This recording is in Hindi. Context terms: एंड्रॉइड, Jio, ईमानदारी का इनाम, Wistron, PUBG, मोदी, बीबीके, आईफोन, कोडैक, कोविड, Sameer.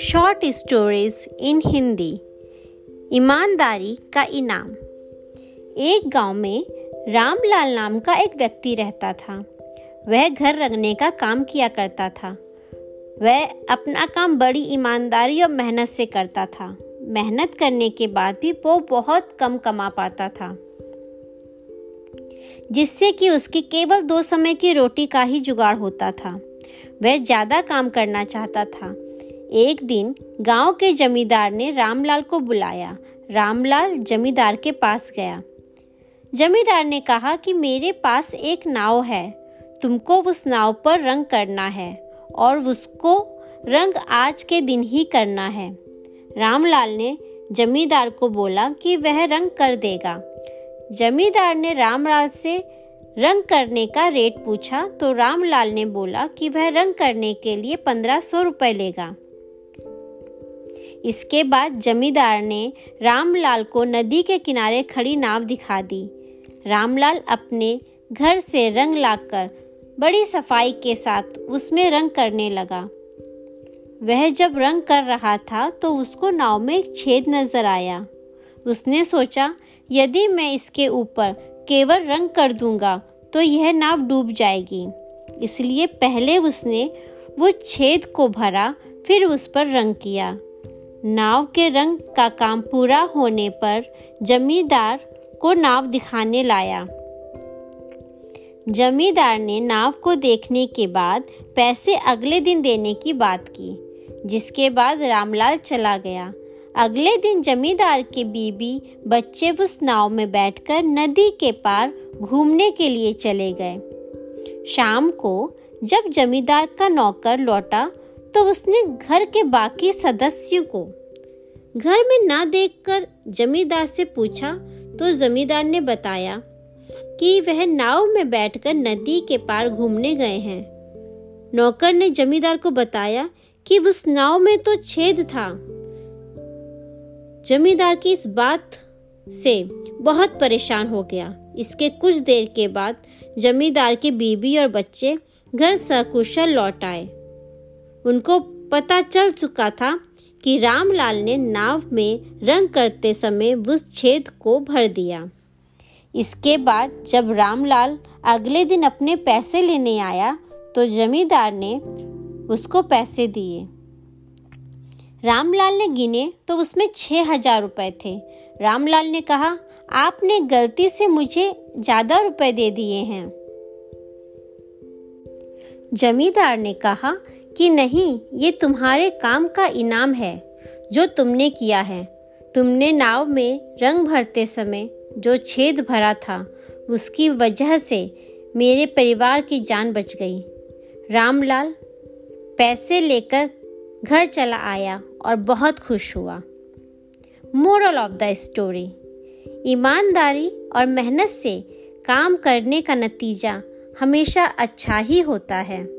Short stories in Hindi. ईमानदारी का इनाम। एक गांव में रामलाल नाम का एक व्यक्ति रहता था। वह घर रंगने का काम किया करता था। वह अपना काम बड़ी ईमानदारी और मेहनत से करता था। मेहनत करने के बाद भी वो बहुत कम कमा पाता था, जिससे कि उसकी केवल 2 समय की रोटी का ही जुगाड़ होता था। वह ज़्यादा काम करना चाहता था। एक दिन गांव के जमींदार ने रामलाल को बुलाया। रामलाल जमींदार के पास गया। जमींदार ने कहा कि मेरे पास एक नाव है, तुमको उस नाव पर रंग करना है और उसको रंग आज के दिन ही करना है। रामलाल ने जमींदार को बोला कि वह रंग कर देगा। जमींदार ने रामलाल से रंग करने का रेट पूछा तो रामलाल ने बोला कि वह रंग करने के लिए 1500 रुपये लेगा। इसके बाद जमींदार ने रामलाल को नदी के किनारे खड़ी नाव दिखा दी। रामलाल अपने घर से रंग लाकर बड़ी सफाई के साथ उसमें रंग करने लगा। वह जब रंग कर रहा था तो उसको नाव में एक छेद नजर आया। उसने सोचा, यदि मैं इसके ऊपर केवल रंग कर दूंगा तो यह नाव डूब जाएगी। इसलिए पहले उसने वो छेद को भरा, फिर उस पर रंग किया। नाव के रंग का काम पूरा होने पर जमींदार को नाव दिखाने लाया। जमींदार ने नाव को देखने के बाद पैसे अगले दिन देने की बात की, जिसके बाद रामलाल चला गया। अगले दिन जमींदार के बीबी बच्चे उस नाव में बैठकर नदी के पार घूमने के लिए चले गए। शाम को जब जमींदार का नौकर लौटा तो उसने घर के बाकी सदस्यों को घर में ना देखकर जमींदार से पूछा तो जमींदार ने बताया कि वह नाव में बैठकर नदी के पार घूमने गए हैं। नौकर ने जमींदार को बताया कि उस नाव में तो छेद था। जमींदार की इस बात से बहुत परेशान हो गया। इसके कुछ देर के बाद जमींदार की बीबी और बच्चे घर सकुशल लौट आए। उनको पता चल चुका था कि रामलाल ने नाव में रंग करते समय उस छेद को भर दिया। इसके बाद जब रामलाल अगले दिन अपने पैसे लेने आया तो जमींदार ने उसको पैसे दिए। रामलाल ने गिने तो उसमें 6000 रुपये थे। रामलाल ने कहा, आपने गलती से मुझे ज़्यादा रुपए दे दिए हैं। जमींदार ने कहा कि नहीं, ये तुम्हारे काम का इनाम है जो तुमने किया है। तुमने नाव में रंग भरते समय जो छेद भरा था, उसकी वजह से मेरे परिवार की जान बच गई। रामलाल पैसे लेकर घर चला आया और बहुत खुश हुआ। मोरल ऑफ द स्टोरी, ईमानदारी और मेहनत से काम करने का नतीजा हमेशा अच्छा ही होता है।